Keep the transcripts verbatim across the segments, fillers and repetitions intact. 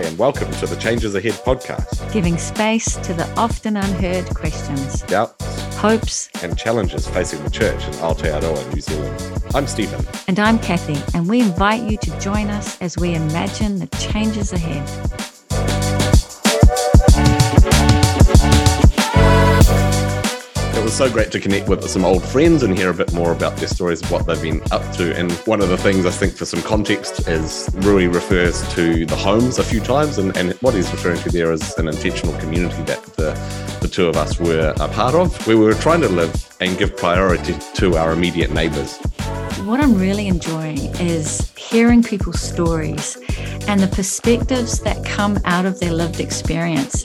Hi, and welcome to the Changes Ahead podcast. Giving space to the often unheard questions, doubts, hopes, and challenges facing the church in Aotearoa, New Zealand. I'm Stephen. And I'm Kathy, and we invite you to join us as we imagine the changes ahead. It was so great to connect with some old friends and hear a bit more about their stories of what they've been up to. And one of the things, I think, for some context, is Rui refers to the homes a few times, and, and what he's referring to there is an intentional community that the, the two of us were a part of, where we were trying to live and give priority to our immediate neighbours. What I'm really enjoying is hearing people's stories and the perspectives that come out of their lived experience.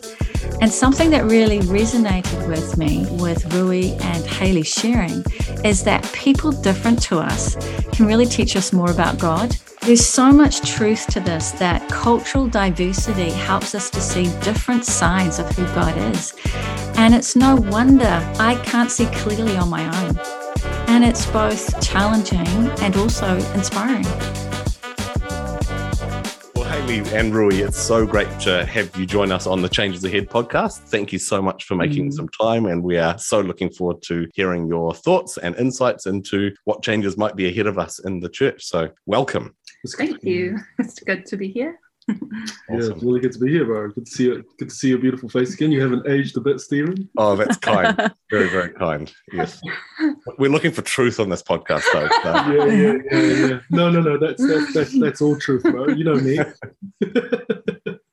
And something that really resonated with me with Rui and Hayley sharing is that people different to us can really teach us more about God. There's so much truth to this, that cultural diversity helps us to see different sides of who God is. And it's no wonder I can't see clearly on my own. And it's both challenging and also inspiring. And Rui, it's so great to have you join us on the Changes Ahead podcast. Thank you so much for making mm. some time, and we are so looking forward to hearing your thoughts and insights into what changes might be ahead of us in the church. So welcome. Thank you. It's good to be here. Awesome. Yeah, it's really good to be here, bro. Good to see you. Good to see your beautiful face again. You haven't aged a bit, Stephen. Oh, that's kind. Very, very kind. Yes. We're looking for truth on this podcast, though. So. Yeah, yeah, yeah, yeah. No, no, no. That's that's that's, that's all truth, bro. You know me.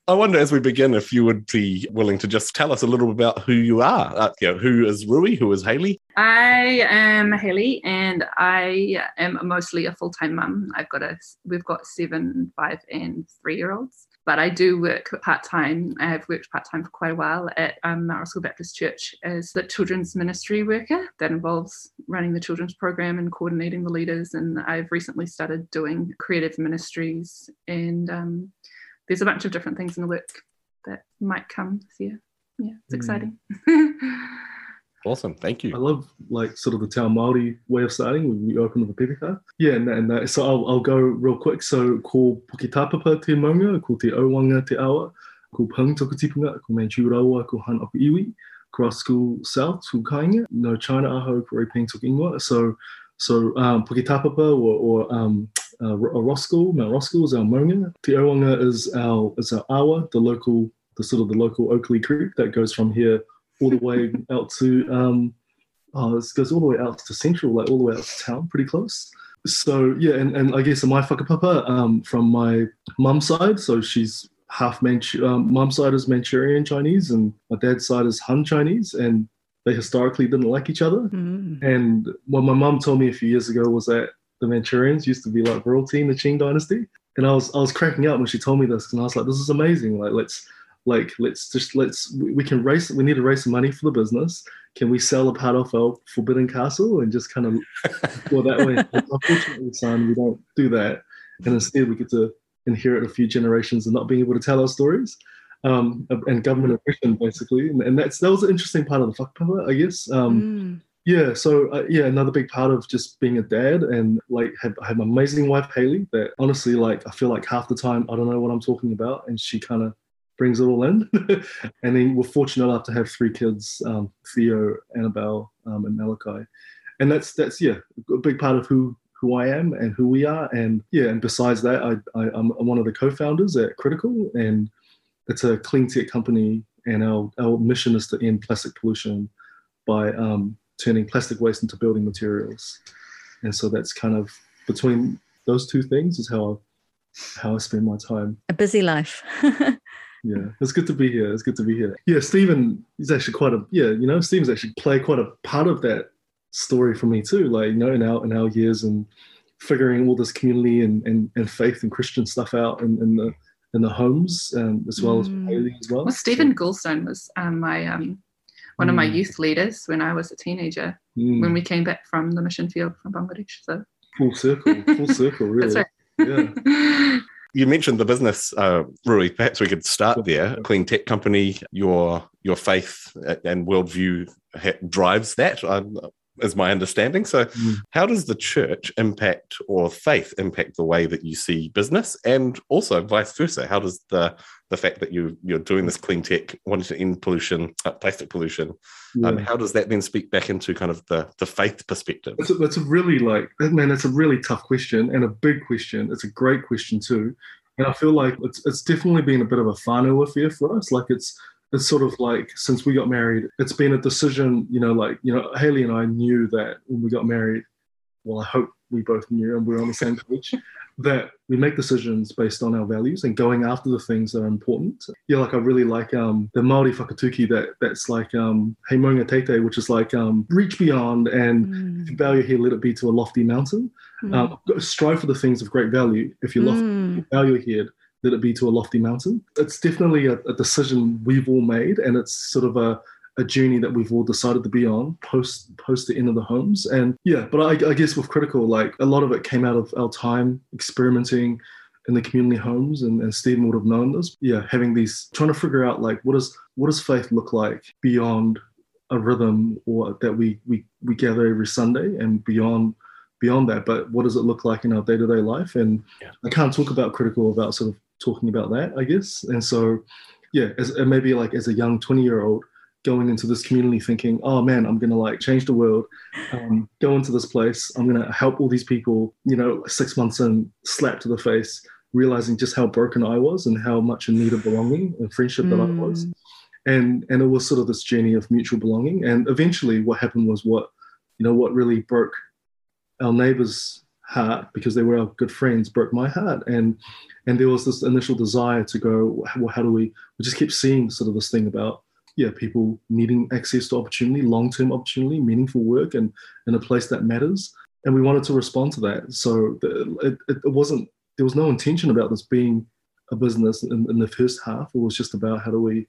I wonder, as we begin, if you would be willing to just tell us a little about who you are. Uh, you know, who is Rui? Who is Hayley? I am Hayley, and I am mostly a full-time mum. I've got a we've got seven, five, and three-year-olds. But I do work part-time. I have worked part-time for quite a while at um, Mount Roskill Baptist Church as the children's ministry worker. That involves running the children's program and coordinating the leaders. And I've recently started doing creative ministries, and um, there's a bunch of different things in the work that might come this year. Yeah, it's mm. exciting. Awesome, thank you. I love like sort of the Te Ao Māori way of starting when we open with a pepeka. Yeah, and, and uh, so I'll, I'll go real quick. So ko Pukitāpapa te maunga, ko te Oanga te awa, ko Peng toku tipunga, ko Manchuri, ko Han oku iwi, cross school south, ko kainga, no China aho, ko Rui Peng toku ingoa. So so um, Pukitāpapa or, or um, uh, Roskill, Mount Roskill is our maunga. Te Oanga is our is our awa, the local, the sort of the local Oakley creek that goes from here all the way out to, um, oh, this goes all the way out to central, like all the way out to town, pretty close. So, yeah, and, and I guess my whakapapa um, from my mum's side, so she's half Manchu, um, mum's side is Manchurian Chinese, and my dad's side is Han Chinese, and they historically didn't like each other. Mm. And what my mum told me a few years ago was that the Manchurians used to be like royalty in the Qing Dynasty. And I was I was cracking up when she told me this, and I was like, this is amazing, like, let's, Like, let's just, let's, we can raise, we need to raise some money for the business. Can we sell a part of our Forbidden Castle and just kind of go that way? Unfortunately, son, we don't do that. And instead, we get to inherit a few generations of not being able to tell our stories um, and government oppression, basically. And, and that's, that was an interesting part of the whakapapa, I guess. Um, mm. Yeah, so, uh, yeah, another big part of just being a dad, and, like, have, I have an amazing wife, Hayley, that honestly, like, I feel like half the time I don't know what I'm talking about, and she kind of brings it all in. And then we're fortunate enough to have three kids, um, Theo, Annabelle, um, and Malachi. And that's, that's yeah, a big part of who, who I am and who we are. And, yeah, and besides that, I, I, I'm one of the co-founders at Critical, and it's a clean tech company, and our, our mission is to end plastic pollution by um, turning plastic waste into building materials. And so that's kind of, between those two things is how I, how I spend my time. A busy life. Yeah, it's good to be here. It's good to be here. Yeah, Stephen is actually quite a, yeah, you know, Stephen's actually played quite a part of that story for me too, like, you know, in our, in our years and figuring all this community and, and, and faith and Christian stuff out in, in the in the homes um, as well mm. as Hayley as well. Well, Stephen Goulstone was um, my um, one mm. of my youth leaders when I was a teenager, mm. when we came back from the mission field from Bangladesh. So Full circle, full circle, really. That's right. Yeah. You mentioned the business, uh, Rui. Perhaps we could start there. Clean tech company, your your faith and worldview drives that. I, is my understanding. So mm. how does the church impact, or faith impact, the way that you see business, and also vice versa? How does the the fact that you, you're doing this clean tech, wanting to end pollution, uh, plastic pollution, yeah. um, how does that then speak back into kind of the, the faith perspective? It's a, it's a really like, man, it's a really tough question and a big question. It's a great question too. And I feel like it's it's definitely been a bit of a whānau affair for us. Like it's, it's sort of like, since we got married, it's been a decision, you know, like, you know, Hayley and I knew that when we got married, well, I hope we both knew and we're on the same page, that we make decisions based on our values and going after the things that are important. Yeah, like I really like um, the Māori whakatuki that that's like, um, hei maunga teitei, which is like, um, reach beyond and mm. if you bow your head, let it be to a lofty mountain. Mm. Um, strive for the things of great value. If you, lofty, mm. you bow your head, let it be to a lofty mountain. It's definitely a, a decision we've all made, and it's sort of a, a journey that we've all decided to be on post post the end of the homes. And yeah, but I, I guess with Critical, like a lot of it came out of our time experimenting in the community homes, and, and Stephen would have known this. Yeah, having these, trying to figure out like what is what does faith look like beyond a rhythm or that we we we gather every Sunday, and beyond. Beyond that, but what does it look like in our day-to-day life? And yeah. I can't talk about Critical without sort of talking about that, I guess. And so, yeah, as, and maybe like as a young twenty-year-old going into this community thinking, oh man, I'm going to like change the world, um, go into this place, I'm going to help all these people, you know, six months in, slap to the face, realizing just how broken I was and how much in need of belonging and friendship mm. that I was. And, and it was sort of this journey of mutual belonging. And eventually what happened was what, you know, what really broke our neighbor's heart, because they were our good friends, broke my heart. And and there was this initial desire to go, well, how do we, we just kept seeing sort of this thing about, yeah, people needing access to opportunity, long-term opportunity, meaningful work, and in a place that matters. And we wanted to respond to that. So it, it, it wasn't, there was no intention about this being a business in, in the first half. It was just about how do we,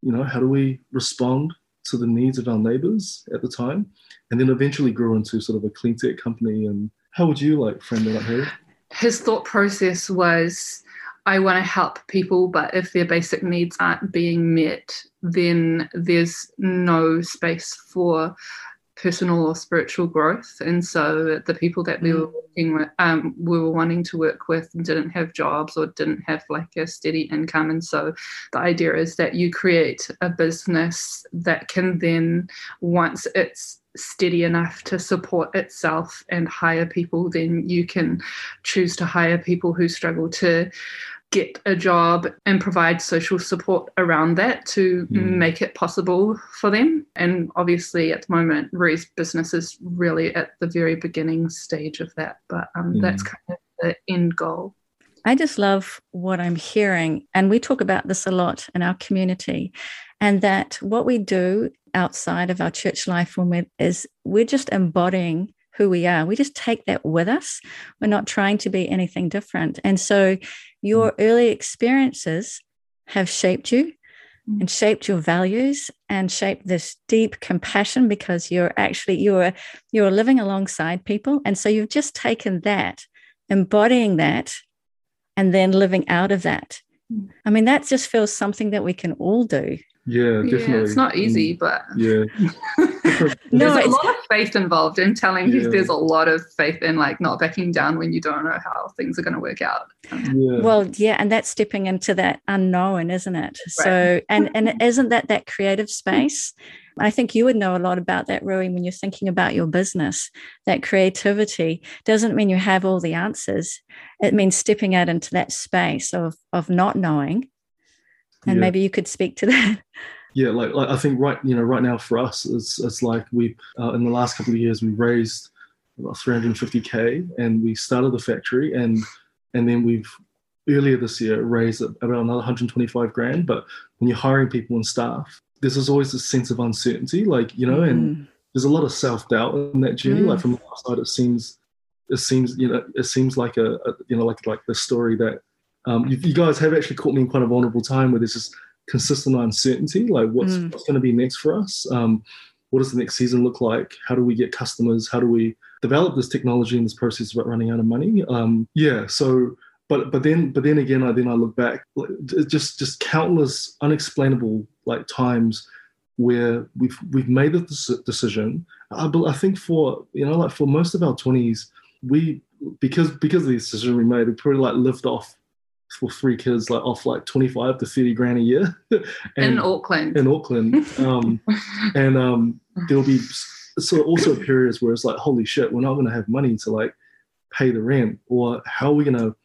you know, how do we respond to the needs of our neighbours at the time, and then eventually grew into sort of a clean tech company. And how would you like frame that up here? His thought process was, I want to help people, but if their basic needs aren't being met, then there's no space for personal or spiritual growth. And so the people that we mm. were working with, um, we were wanting to work with, didn't have jobs or didn't have like a steady income. And so the idea is that you create a business that can then, once it's steady enough to support itself and hire people, then you can choose to hire people who struggle to get a job and provide social support around that to mm. make it possible for them. And obviously at the moment, Rui's business is really at the very beginning stage of that, but um, mm. that's kind of the end goal. I just love what I'm hearing, and we talk about this a lot in our community, and that what we do outside of our church life when we're, is we're just embodying who we are. We just take that with us. We're not trying to be anything different. And so your mm. early experiences have shaped you mm. and shaped your values and shaped this deep compassion, because you're actually, you're, you're living alongside people. And so you've just taken that, embodying that, and then living out of that. Mm. I mean, that just feels something that we can all do. Yeah, definitely. Yeah, it's not easy, mm. but yeah. no, there's a lot of faith involved in telling you. Yeah. There's a lot of faith in like not backing down when you don't know how things are going to work out. Yeah. Well, yeah, and that's stepping into that unknown, isn't it? Right. So, and and isn't that that creative space? I think you would know a lot about that, Rui, when you're thinking about your business. That creativity doesn't mean you have all the answers. It means stepping out into that space of of not knowing. And yeah. maybe you could speak to that. Yeah, like, like I think right, you know, right now for us, it's it's like we uh, in the last couple of years we raised about three hundred fifty K, and we started the factory, and and then we've earlier this year raised about another one hundred twenty-five grand. But when you're hiring people and staff, there's always this sense of uncertainty, like you know, mm. and there's a lot of self doubt in that journey. Mm. Like from the outside, it seems it seems you know it seems like a, a you know like like the story that. Um, you, you guys have actually caught me in quite a vulnerable time where there's this consistent uncertainty, like what's, mm. what's going to be next for us? Um, what does the next season look like? How do we get customers? How do we develop this technology in this process about running out of money? Um, yeah, so, but but then but then again, I then I look back, just just countless unexplainable like times where we've we've made a decision. I, I think for you know like for most of our twenties, we because because of the decision we made, we probably like lived off for three kids like off like twenty five to thirty grand a year. and, in Auckland. In Auckland, um, and um, there'll be so also periods where it's like, holy shit, we're not going to have money to like pay the rent, or how are we going to,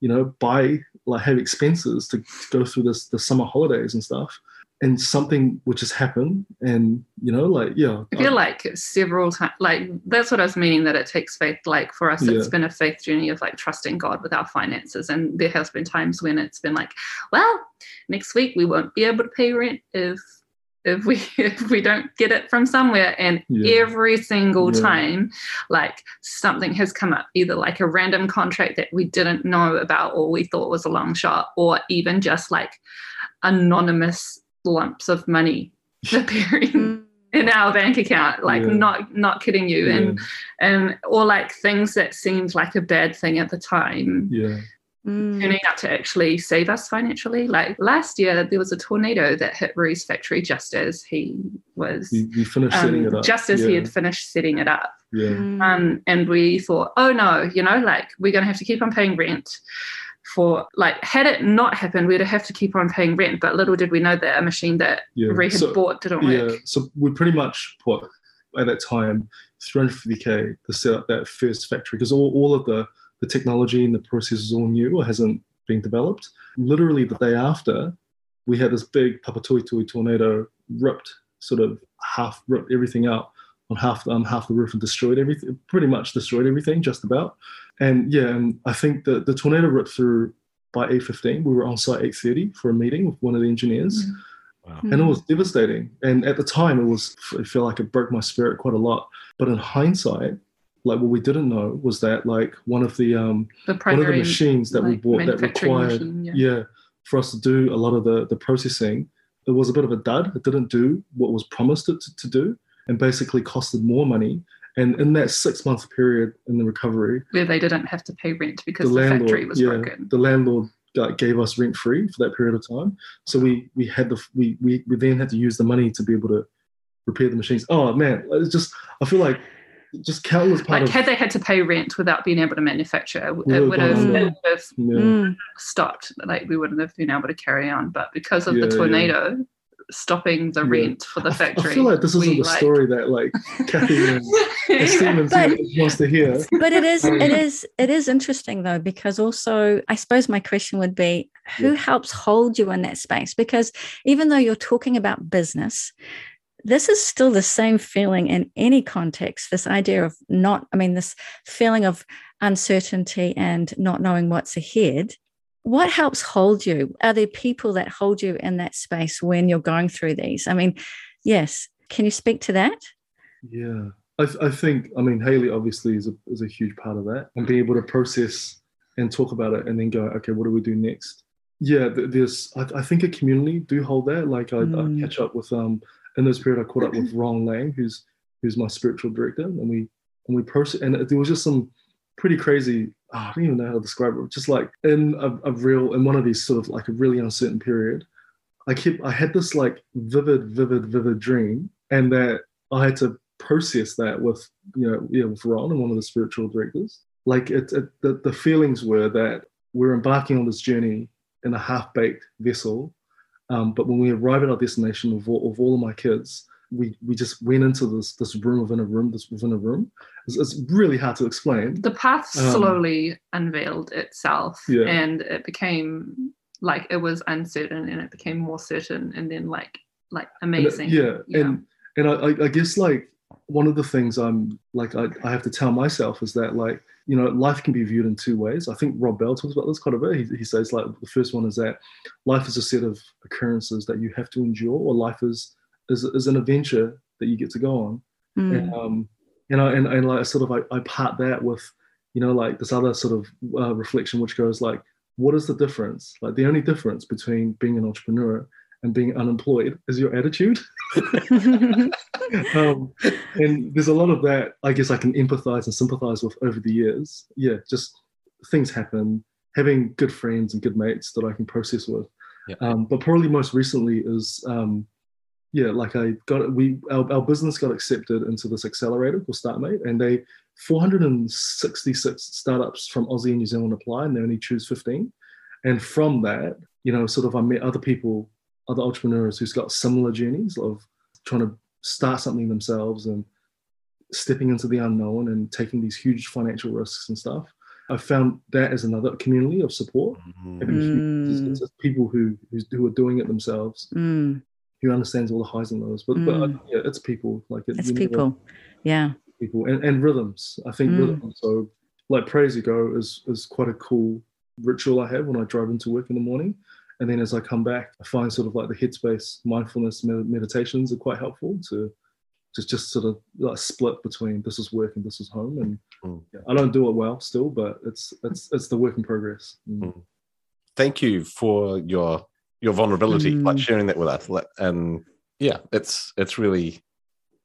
you know, buy, like have expenses to, to go through this the summer holidays and stuff. And something would just happen, and you know, like yeah. I feel I, like several times, like that's what I was meaning. That it takes faith. Like for us, yeah. It's been a faith journey of like trusting God with our finances. And there has been times when it's been like, well, next week we won't be able to pay rent if if we if we don't get it from somewhere. And yeah. every single yeah. time, like something has come up, either like a random contract that we didn't know about or we thought was a long shot, or even just like anonymous lumps of money appearing in our bank account, like yeah. not not kidding you yeah. and and or like things that seemed like a bad thing at the time yeah mm. turning out to actually save us financially. Like last year there was a tornado that hit Rui's factory just as he was you, you finished um, setting it up. just as yeah. he had finished setting it up yeah um and we thought, oh no, you know, like we're gonna have to keep on paying rent. For like, had it not happened, we'd have to keep on paying rent. But little did we know that a machine that yeah. Rui had so, bought didn't yeah. work. So we pretty much put at that time three hundred fifty k to set up that first factory, because all, all of the the technology and the process is all new or hasn't been developed. Literally the day after, we had this big Papatoetoe tornado, ripped sort of half ripped everything out on half um, half the roof and destroyed everything. Pretty much destroyed everything, just about. And yeah, and I think the, the tornado ripped through by eight fifteen. We were on site eight thirty for a meeting with one of the engineers. Mm. Wow. And it was devastating. And at the time, it was it felt like it broke my spirit quite a lot. But in hindsight, like what we didn't know was that like one of the um the primary, one of the machines that like, we bought that required machine, yeah. yeah for us to do a lot of the the processing, it was a bit of a dud. It didn't do what was promised it to, to do, and basically costed more money. And in that six-month period in the recovery... where they didn't have to pay rent because the, the landlord, factory was yeah, broken. The landlord gave us rent-free for that period of time. So we we had the, we, we, we then had to use the money to be able to repair the machines. Oh, man, it's just... I feel like just countless part like, of... had they had to pay rent without being able to manufacture, it would have, it would have yeah. stopped. Like, we wouldn't have been able to carry on. But because of yeah, the tornado... Yeah. stopping the yeah. rent for the factory. I feel like this isn't we, the like... story that like Kathy and Stephen wants to hear. But it is, um, it is, it is interesting though, because also I suppose my question would be, who yeah. helps hold you in that space? Because even though you're talking about business, this is still the same feeling in any context. This idea of not, I mean, this feeling of uncertainty and not knowing what's ahead. What helps hold you? Are there people that hold you in that space when you're going through these? I mean, yes. Can you speak to that? Yeah. I, th- I think, I mean, Hayley obviously is a, is a huge part of that, and being able to process and talk about it and then go, okay, what do we do next? Yeah, there's, I, I think a community do hold that. Like I, mm. I catch up with, um, in this period I caught up with Ron Lang, who's who's my spiritual director, and we, and we process, and there was just some pretty crazy, oh, I don't even know how to describe it. Just like in a, a real, in one of these sort of like a really uncertain period, I kept, I had this like vivid, vivid, vivid dream, and that I had to process that with, you know, yeah, with Ron and one of the spiritual directors. Like it, it the, the feelings were that we're embarking on this journey in a half-baked vessel, um, but when we arrive at our destination of all, of all of my kids, We we just went into this this room within a room, this within a room. It's, it's really hard to explain. The path slowly um, unveiled itself, yeah. and it became like it was uncertain, and it became more certain, and then like like amazing. And it, yeah, and know? and I, I guess like one of the things I'm like I, I have to tell myself is that like you know life can be viewed in two ways. I think Rob Bell talks about this quite a bit. He, he says like the first one is that life is a set of occurrences that you have to endure, or life is Is, is an adventure that you get to go on, mm. and um, you know, and, and like sort of, I, I part that with, you know, like this other sort of uh, reflection, which goes like, what is the difference? Like the only difference between being an entrepreneur and being unemployed is your attitude. um, and there's a lot of that, I guess, I can empathize and sympathize with over the years. Yeah, just things happen. Having good friends and good mates that I can process with, yep. um, but probably most recently is. Um, yeah, like I got, we our, our business got accepted into this accelerator called Startmate, and they four hundred sixty-six startups from Aussie and New Zealand apply, and they only choose fifteen. And from that, you know, sort of I met other people, other entrepreneurs who's got similar journeys of trying to start something themselves and stepping into the unknown and taking these huge financial risks and stuff. I found that as another community of support. Mm. Having huge, people who who are doing it themselves, mm. who understands all the highs and lows. But, mm. but I, yeah, it's people. Like it, it's people, know, yeah. People and, and rhythms. I think mm. rhythms. So like Praise You Go is is quite a cool ritual I have when I drive into work in the morning. And then as I come back, I find sort of like the headspace, mindfulness, med- meditations are quite helpful to just just sort of like split between this is work and this is home. And mm. yeah, I don't do it well still, but it's it's it's the work in progress. Mm. Thank you for your your vulnerability, mm. like sharing that with us. And yeah, it's it's really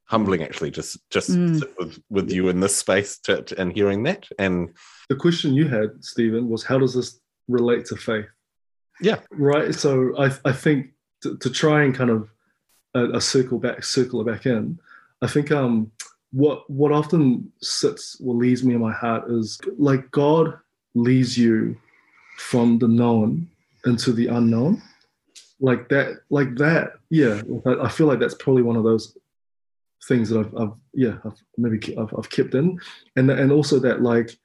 humbling actually, just just mm. sit with, with you in this space to, to, and hearing that. And the question you had, Stephen, was how does this relate to faith? Yeah. Right. So I I think to, to try and kind of a, a circle back, circle it back in, I think um what what often sits or leaves me in my heart is like God leads you from the known into the unknown. Like that, like that, yeah. I, I feel like that's probably one of those things that I've, I've yeah, I've maybe I've, I've kept in. And and also that like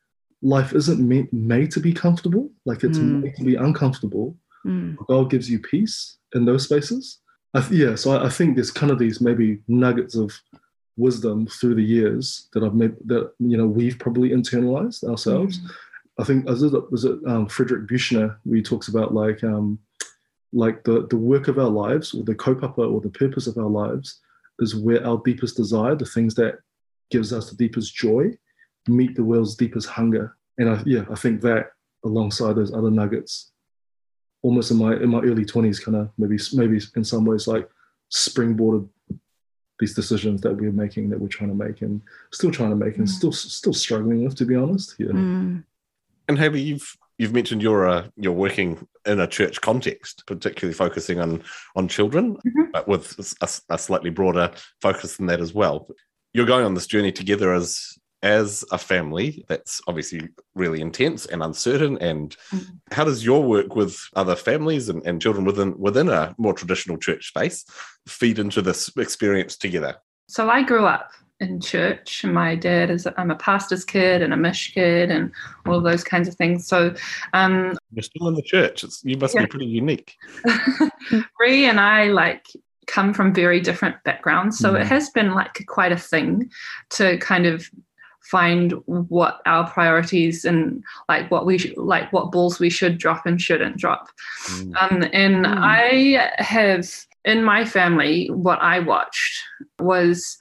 life isn't meant, made to be comfortable. Like it's mm. made to be uncomfortable. Mm. God gives you peace in those spaces. I th- yeah, so I, I think there's kind of these maybe nuggets of wisdom through the years that I've made that, you know, we've probably internalized ourselves. Mm. I think was it, was it um, Frederick Buchner, where he talks about like um, like the the work of our lives or the kaupapa or the purpose of our lives is where our deepest desire, the things that gives us the deepest joy, meet the world's deepest hunger. And I, yeah, I think that alongside those other nuggets, almost in my in my early twenties, kind of maybe maybe in some ways like springboarded these decisions that we're making, that we're trying to make, and still trying to make, and mm. still still struggling with, to be honest. Yeah. Mm. And Hayley, you've you've mentioned you're uh, you're working in a church context, particularly focusing on on children, mm-hmm. but with a, a slightly broader focus than that as well. You're going on this journey together as as a family that's obviously really intense and uncertain. And how does your work with other families and, and children within within a more traditional church space feed into this experience together? So I grew up in church, and my dad is, I'm a pastor's kid and a mish kid and all of those kinds of things. So um, you're still in the church. It's, you must yeah. be pretty unique. Rui and I like come from very different backgrounds. So mm. it has been like quite a thing to kind of find what our priorities and like what we sh- like what balls we should drop and shouldn't drop. Mm. Um, and mm. I have in my family, what I watched was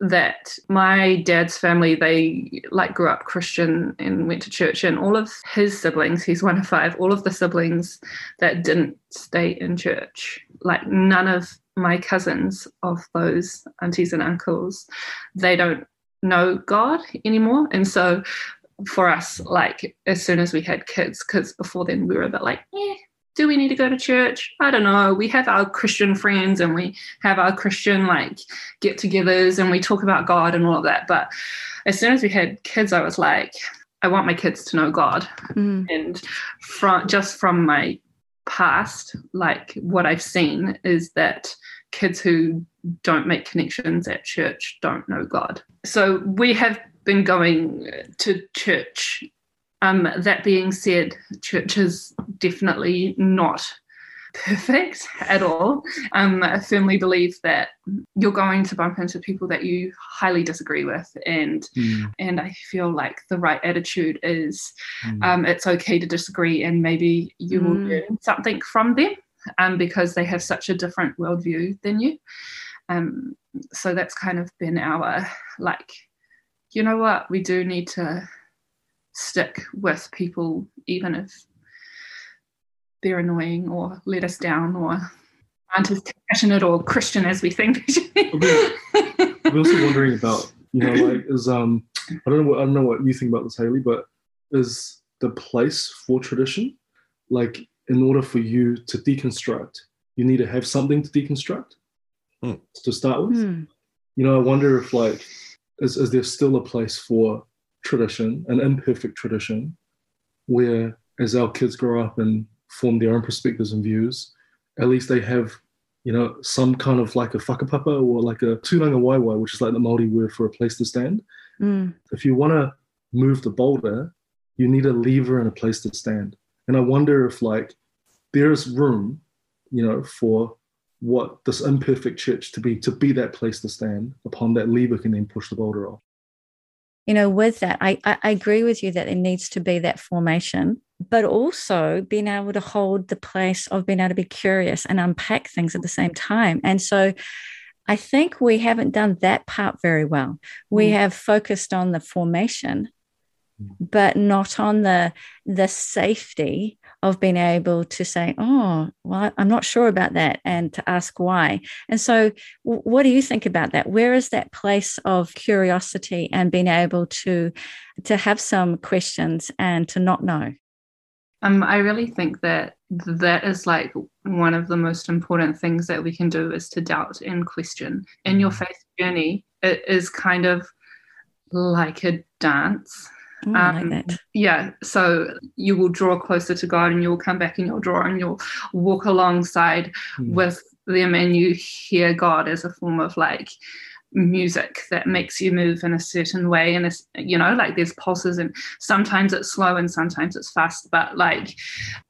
that my dad's family, they like grew up Christian and went to church, and all of his siblings, he's one of five, all of the siblings that didn't stay in church, like none of my cousins of those aunties and uncles, they don't know God anymore. And so for us, like as soon as we had kids, because before then we were a bit like, eh, do we need to go to church? I don't know. We have our Christian friends and we have our Christian like get-togethers and we talk about God and all of that. But as soon as we had kids, I was like, I want my kids to know God. Mm. And from just from my past, like what I've seen is that kids who don't make connections at church don't know God. So we have been going to church. Um, that being said, church is definitely not perfect at all. Um, I firmly believe that you're going to bump into people that you highly disagree with, and mm. and I feel like the right attitude is mm. um, it's okay to disagree, and maybe you mm. will learn something from them. Um, because they have such a different worldview than you. Um, so that's kind of been our, like, you know what, we do need to stick with people even if they're annoying or let us down or aren't as compassionate or Christian as we think. I'm also wondering about, you know, like, is, um, I don't know what, I don't know what you think about this, Hayley, but is the place for tradition, like, in order for you to deconstruct, you need to have something to deconstruct. mm. to start with. Mm. You know, I wonder if, like, is, is there still a place for tradition, an imperfect tradition, where as our kids grow up and form their own perspectives and views, at least they have, you know, some kind of like a whakapapa or like a tūranga waiwai, which is like the Māori word for a place to stand. Mm. If you want to move the boulder, you need a lever and a place to stand. And I wonder if, like, there is room, you know, for what this imperfect church to be, to be that place to stand upon that lever can then push the boulder off. You know, with that, I, I agree with you that there needs to be that formation, but also being able to hold the place of being able to be curious and unpack things at the same time. And so I think we haven't done that part very well. We mm. have focused on the formation, mm. but not on the the safety of being able to say, oh, well, I'm not sure about that, and to ask why. And so w- what do you think about that? Where is that place of curiosity and being able to, to have some questions and to not know? Um, I really think that that is like one of the most important things that we can do is to doubt and question. In your faith journey, it is kind of like a dance. Ooh, um, like that. Yeah, so you will draw closer to God and you'll come back and you'll draw and you'll walk alongside mm. with them, and you hear God as a form of like music that makes you move in a certain way, and it's, you know, like there's pulses, and sometimes it's slow and sometimes it's fast, but like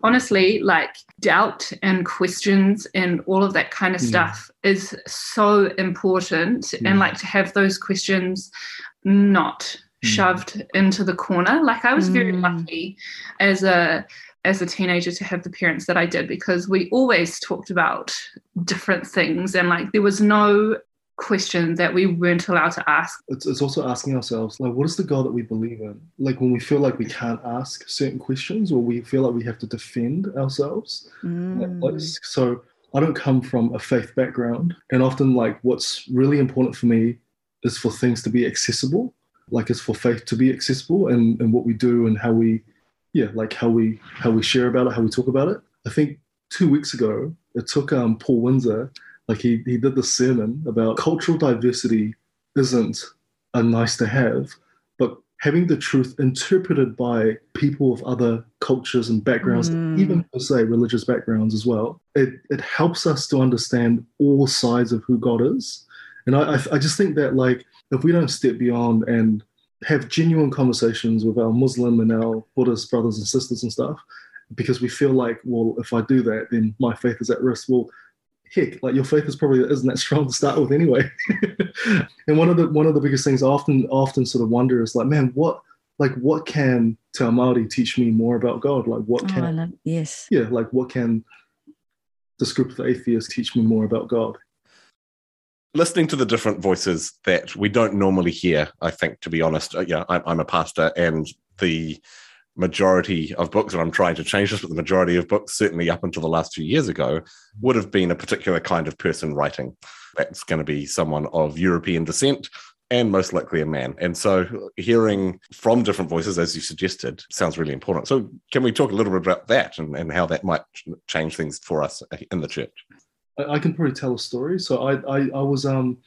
honestly, like doubt and questions and all of that kind of mm. stuff is so important, mm. and like to have those questions not shoved into the corner. Like I was very mm. lucky as a as a teenager to have the parents that I did, because we always talked about different things, and like there was no question that we weren't allowed to ask. It's, it's also asking ourselves, like, what is the God that we believe in? Like when we feel like we can't ask certain questions, or we feel like we have to defend ourselves. Mm. Like, so I don't come from a faith background, and often like what's really important for me is for things to be accessible. Like it's for faith to be accessible, and, and what we do and how we, yeah, like how we how we share about it, how we talk about it. I think two weeks ago, it took um, Paul Windsor, like he he did this sermon about cultural diversity isn't a nice to have, but having the truth interpreted by people of other cultures and backgrounds, mm. even per se religious backgrounds as well, it it helps us to understand all sides of who God is. And I I just think that, like, if we don't step beyond and have genuine conversations with our Muslim and our Buddhist brothers and sisters and stuff, because we feel like, well, if I do that, then my faith is at risk. Well, heck, like your faith is probably isn't that strong to start with anyway. And one of the one of the biggest things I often often sort of wonder is like, man, what like what can Te Ao Māori teach me more about God? Like what can oh, I love, yes. Yeah, like what can this group of atheists teach me more about God? Listening to the different voices that we don't normally hear, I think, to be honest. Yeah, I'm, I'm a pastor, and the majority of books, and I'm trying to change this, but the majority of books, certainly up until the last few years ago, would have been a particular kind of person writing. That's going to be someone of European descent, and most likely a man. And so hearing from different voices, as you suggested, sounds really important. So can we talk a little bit about that and, and how that might change things for us in the church? I can probably tell a story. So I, I, I was, um,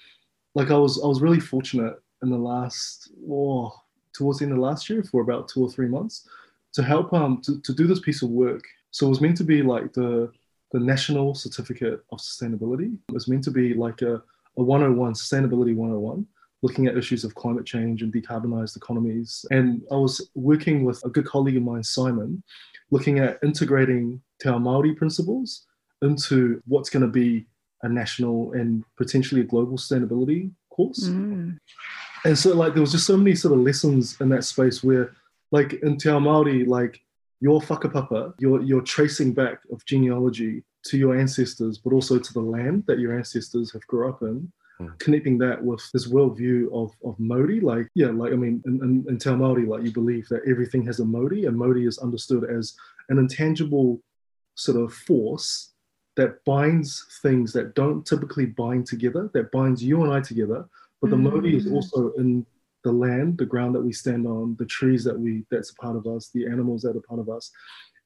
like I was, I was really fortunate in the last, oh, towards the end of last year, for about two or three months, to help um to, to do this piece of work. So it was meant to be like the the National Certificate of Sustainability. It was meant to be like a a one oh one, sustainability one oh one, looking at issues of climate change and decarbonised economies. And I was working with a good colleague of mine, Simon, looking at integrating Te Ao Māori principles into what's going to be a national and potentially a global sustainability course. Mm. And so, like, there was just so many sort of lessons in that space where, like, in Te Ao Māori, like, your whakapapa, your, your tracing back of genealogy to your ancestors, but also to the land that your ancestors have grew up in, mm. connecting that with this worldview of, of Māori. Like, yeah, like, I mean, in, in, in Te Ao Māori, like, you believe that everything has a Māori, and Māori is understood as an intangible sort of force that binds things that don't typically bind together, that binds you and I together. But the mm-hmm. Māori is also in the land, the ground that we stand on, the trees that we that's a part of us, the animals that are part of us.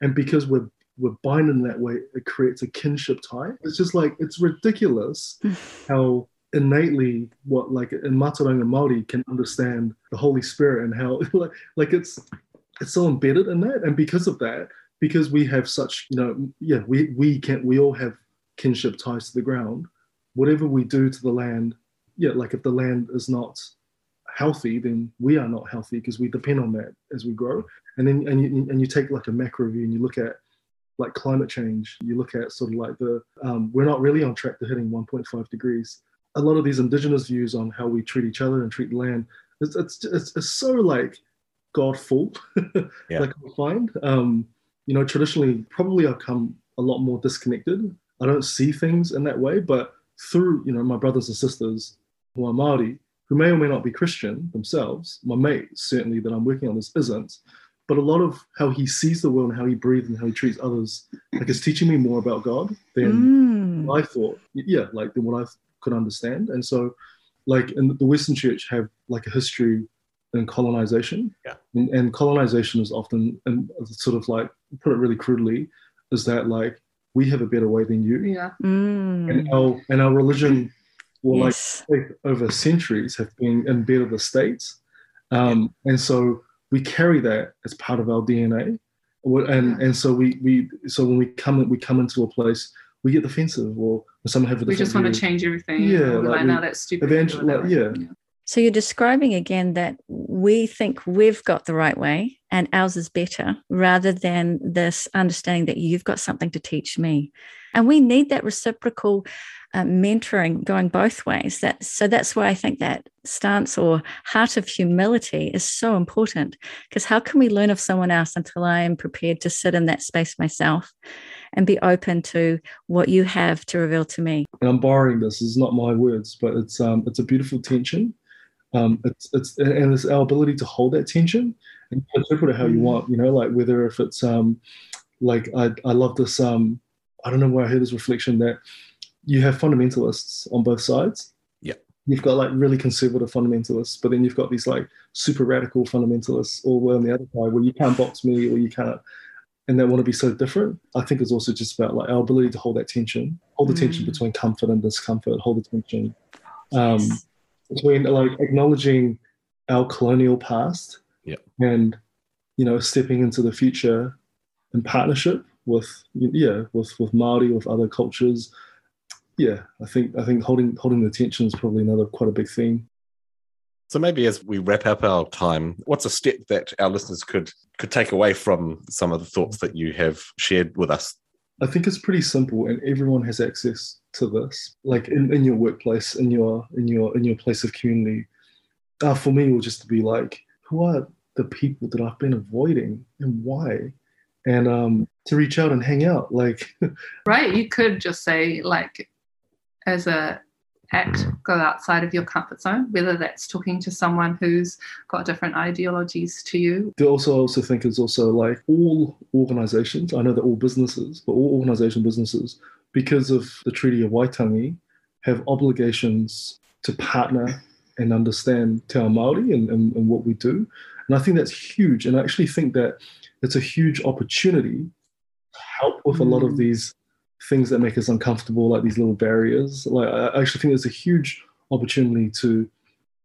And because we're we're binding that way, it creates a kinship tie. It's just like, it's ridiculous how innately what like in Mātauranga Māori can understand the Holy Spirit and how like, like it's it's so embedded in that. And because of that, because we have such, you know, yeah, we we can we all have kinship ties to the ground. Whatever we do to the land, yeah, like if the land is not healthy, then we are not healthy because we depend on that as we grow. And then and you and you take like a macro view and you look at like climate change. You look at sort of like the um, we're not really on track to hitting one point five degrees. A lot of these indigenous views on how we treat each other and treat the land, it's it's, it's, it's so like God-full, yeah. Like I find. Um, you know, traditionally, probably I've come a lot more disconnected. I don't see things in that way, but through, you know, my brothers and sisters who are Māori, who may or may not be Christian themselves, my mate certainly that I'm working on this isn't, but a lot of how he sees the world and how he breathes and how he treats others, like it's teaching me more about God than mm. I thought, yeah, like than what I could understand. And so like in the Western Church have like a history in colonization, yeah. and, and colonization is often and sort of like, put it really crudely, is that like we have a better way than you, yeah, mm. and our and our religion, well, yes. like over centuries have been in bed of the states, um, yeah. and so we carry that as part of our D N A, and yeah. and so we we so when we come we come into a place we get defensive or someone have a we just want view. To change everything, yeah, like like we, now that's stupid, evangel- like, yeah. yeah. So you're describing again that we think we've got the right way and ours is better rather than this understanding that you've got something to teach me. And we need that reciprocal uh, mentoring going both ways. That, so that's why I think that stance or heart of humility is so important, because how can we learn of someone else until I am prepared to sit in that space myself and be open to what you have to reveal to me? And I'm borrowing this. It's not my words, but it's um, it's a beautiful tension. Um, it's it's and it's our ability to hold that tension and interpret it how you want, you know, like whether if it's um like I I love this um I don't know where I heard this reflection that you have fundamentalists on both sides. Yeah. You've got like really conservative fundamentalists, but then you've got these like super radical fundamentalists all way on the other side where you can't box me or you can't, and they want to be so different. I think it's also just about like our ability to hold that tension, hold the mm. tension between comfort and discomfort, hold the tension. Um yes. Between like acknowledging our colonial past, yeah. and you know stepping into the future in partnership with yeah with with Māori, with other cultures, yeah. I think I think holding holding the tension is probably another quite a big theme. So maybe as we wrap up our time, what's a step that our listeners could could take away from some of the thoughts that you have shared with us? I think it's pretty simple, and everyone has access to this, like in, in your workplace, in your in your in your place of community. Uh, for me, it will just be like, who are the people that I've been avoiding, and why? And um, to reach out and hang out, like. Right, you could just say, like, as a act, go outside of your comfort zone. Whether that's talking to someone who's got different ideologies to you. They also also think it's also like all organisations. I know that all businesses, but all organisation businesses. Because of the Treaty of Waitangi, have obligations to partner and understand Te Ao Māori and, and, and what we do. And I think that's huge. And I actually think that it's a huge opportunity to help with mm. a lot of these things that make us uncomfortable, like these little barriers. Like I actually think there's a huge opportunity to,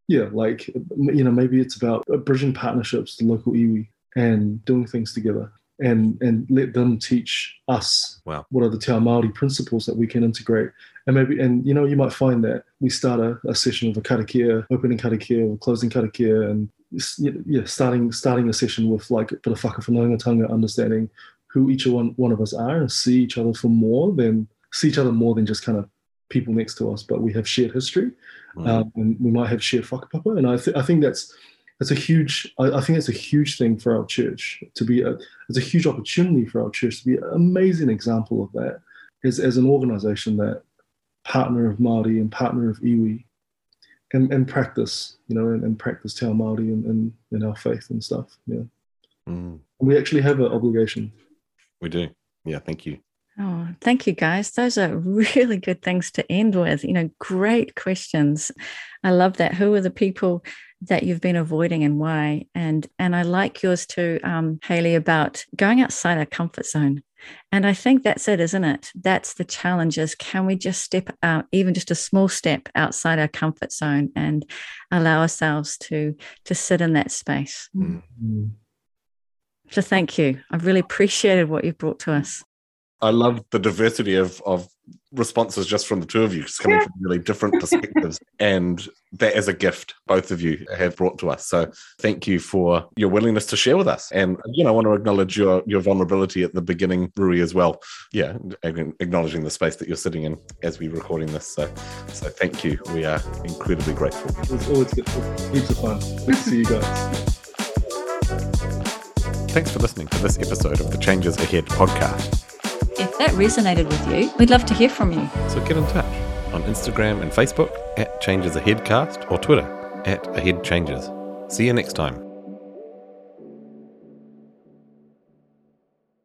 yeah, like, you know, maybe it's about bridging partnerships to local iwi and doing things together. And and let them teach us wow. what are the Te Ao Māori principles that we can integrate. And maybe, and you know, you might find that we start a, a session with a karakia, opening karakia or closing karakia, and yeah, starting starting a session with like a bit of whakawhanaungatanga, understanding who each one, one of us are, and see each other for more than see each other more than just kind of people next to us, but we have shared history, mm. um, and we might have shared whakapapa, and I th- I think that's. It's a huge, I think it's a huge thing for our church to be, a, it's a huge opportunity for our church to be an amazing example of that as, as an organisation that partner of Māori and partner of iwi and, and practice, you know, and, and practice Te Ao Māori and, and, and our faith and stuff, yeah. Mm. We actually have an obligation. We do, yeah, thank you. Oh, thank you, guys. Those are really good things to end with. You know, great questions. I love that. Who are the people that you've been avoiding and why? And and I like yours too, um, Hayley, about going outside our comfort zone. And I think that's it, isn't it? That's the challenge is, can we just step out, even just a small step outside our comfort zone and allow ourselves to, to sit in that space? Mm-hmm. So thank you. I've really appreciated what you've brought to us. I love the diversity of, of responses just from the two of you, just coming from really different perspectives. And that is a gift both of you have brought to us. So thank you for your willingness to share with us. And, you know, I want to acknowledge your, your vulnerability at the beginning, Rui, as well. Yeah, acknowledging the space that you're sitting in as we're recording this. So so thank you. We are incredibly grateful. It's always good. Heaps of fun. Good to see you guys. Thanks for listening to this episode of the Changes Ahead podcast. If that resonated with you, we'd love to hear from you. So get in touch on Instagram and Facebook at Changes Ahead Cast or Twitter at Ahead Changes. See you next time.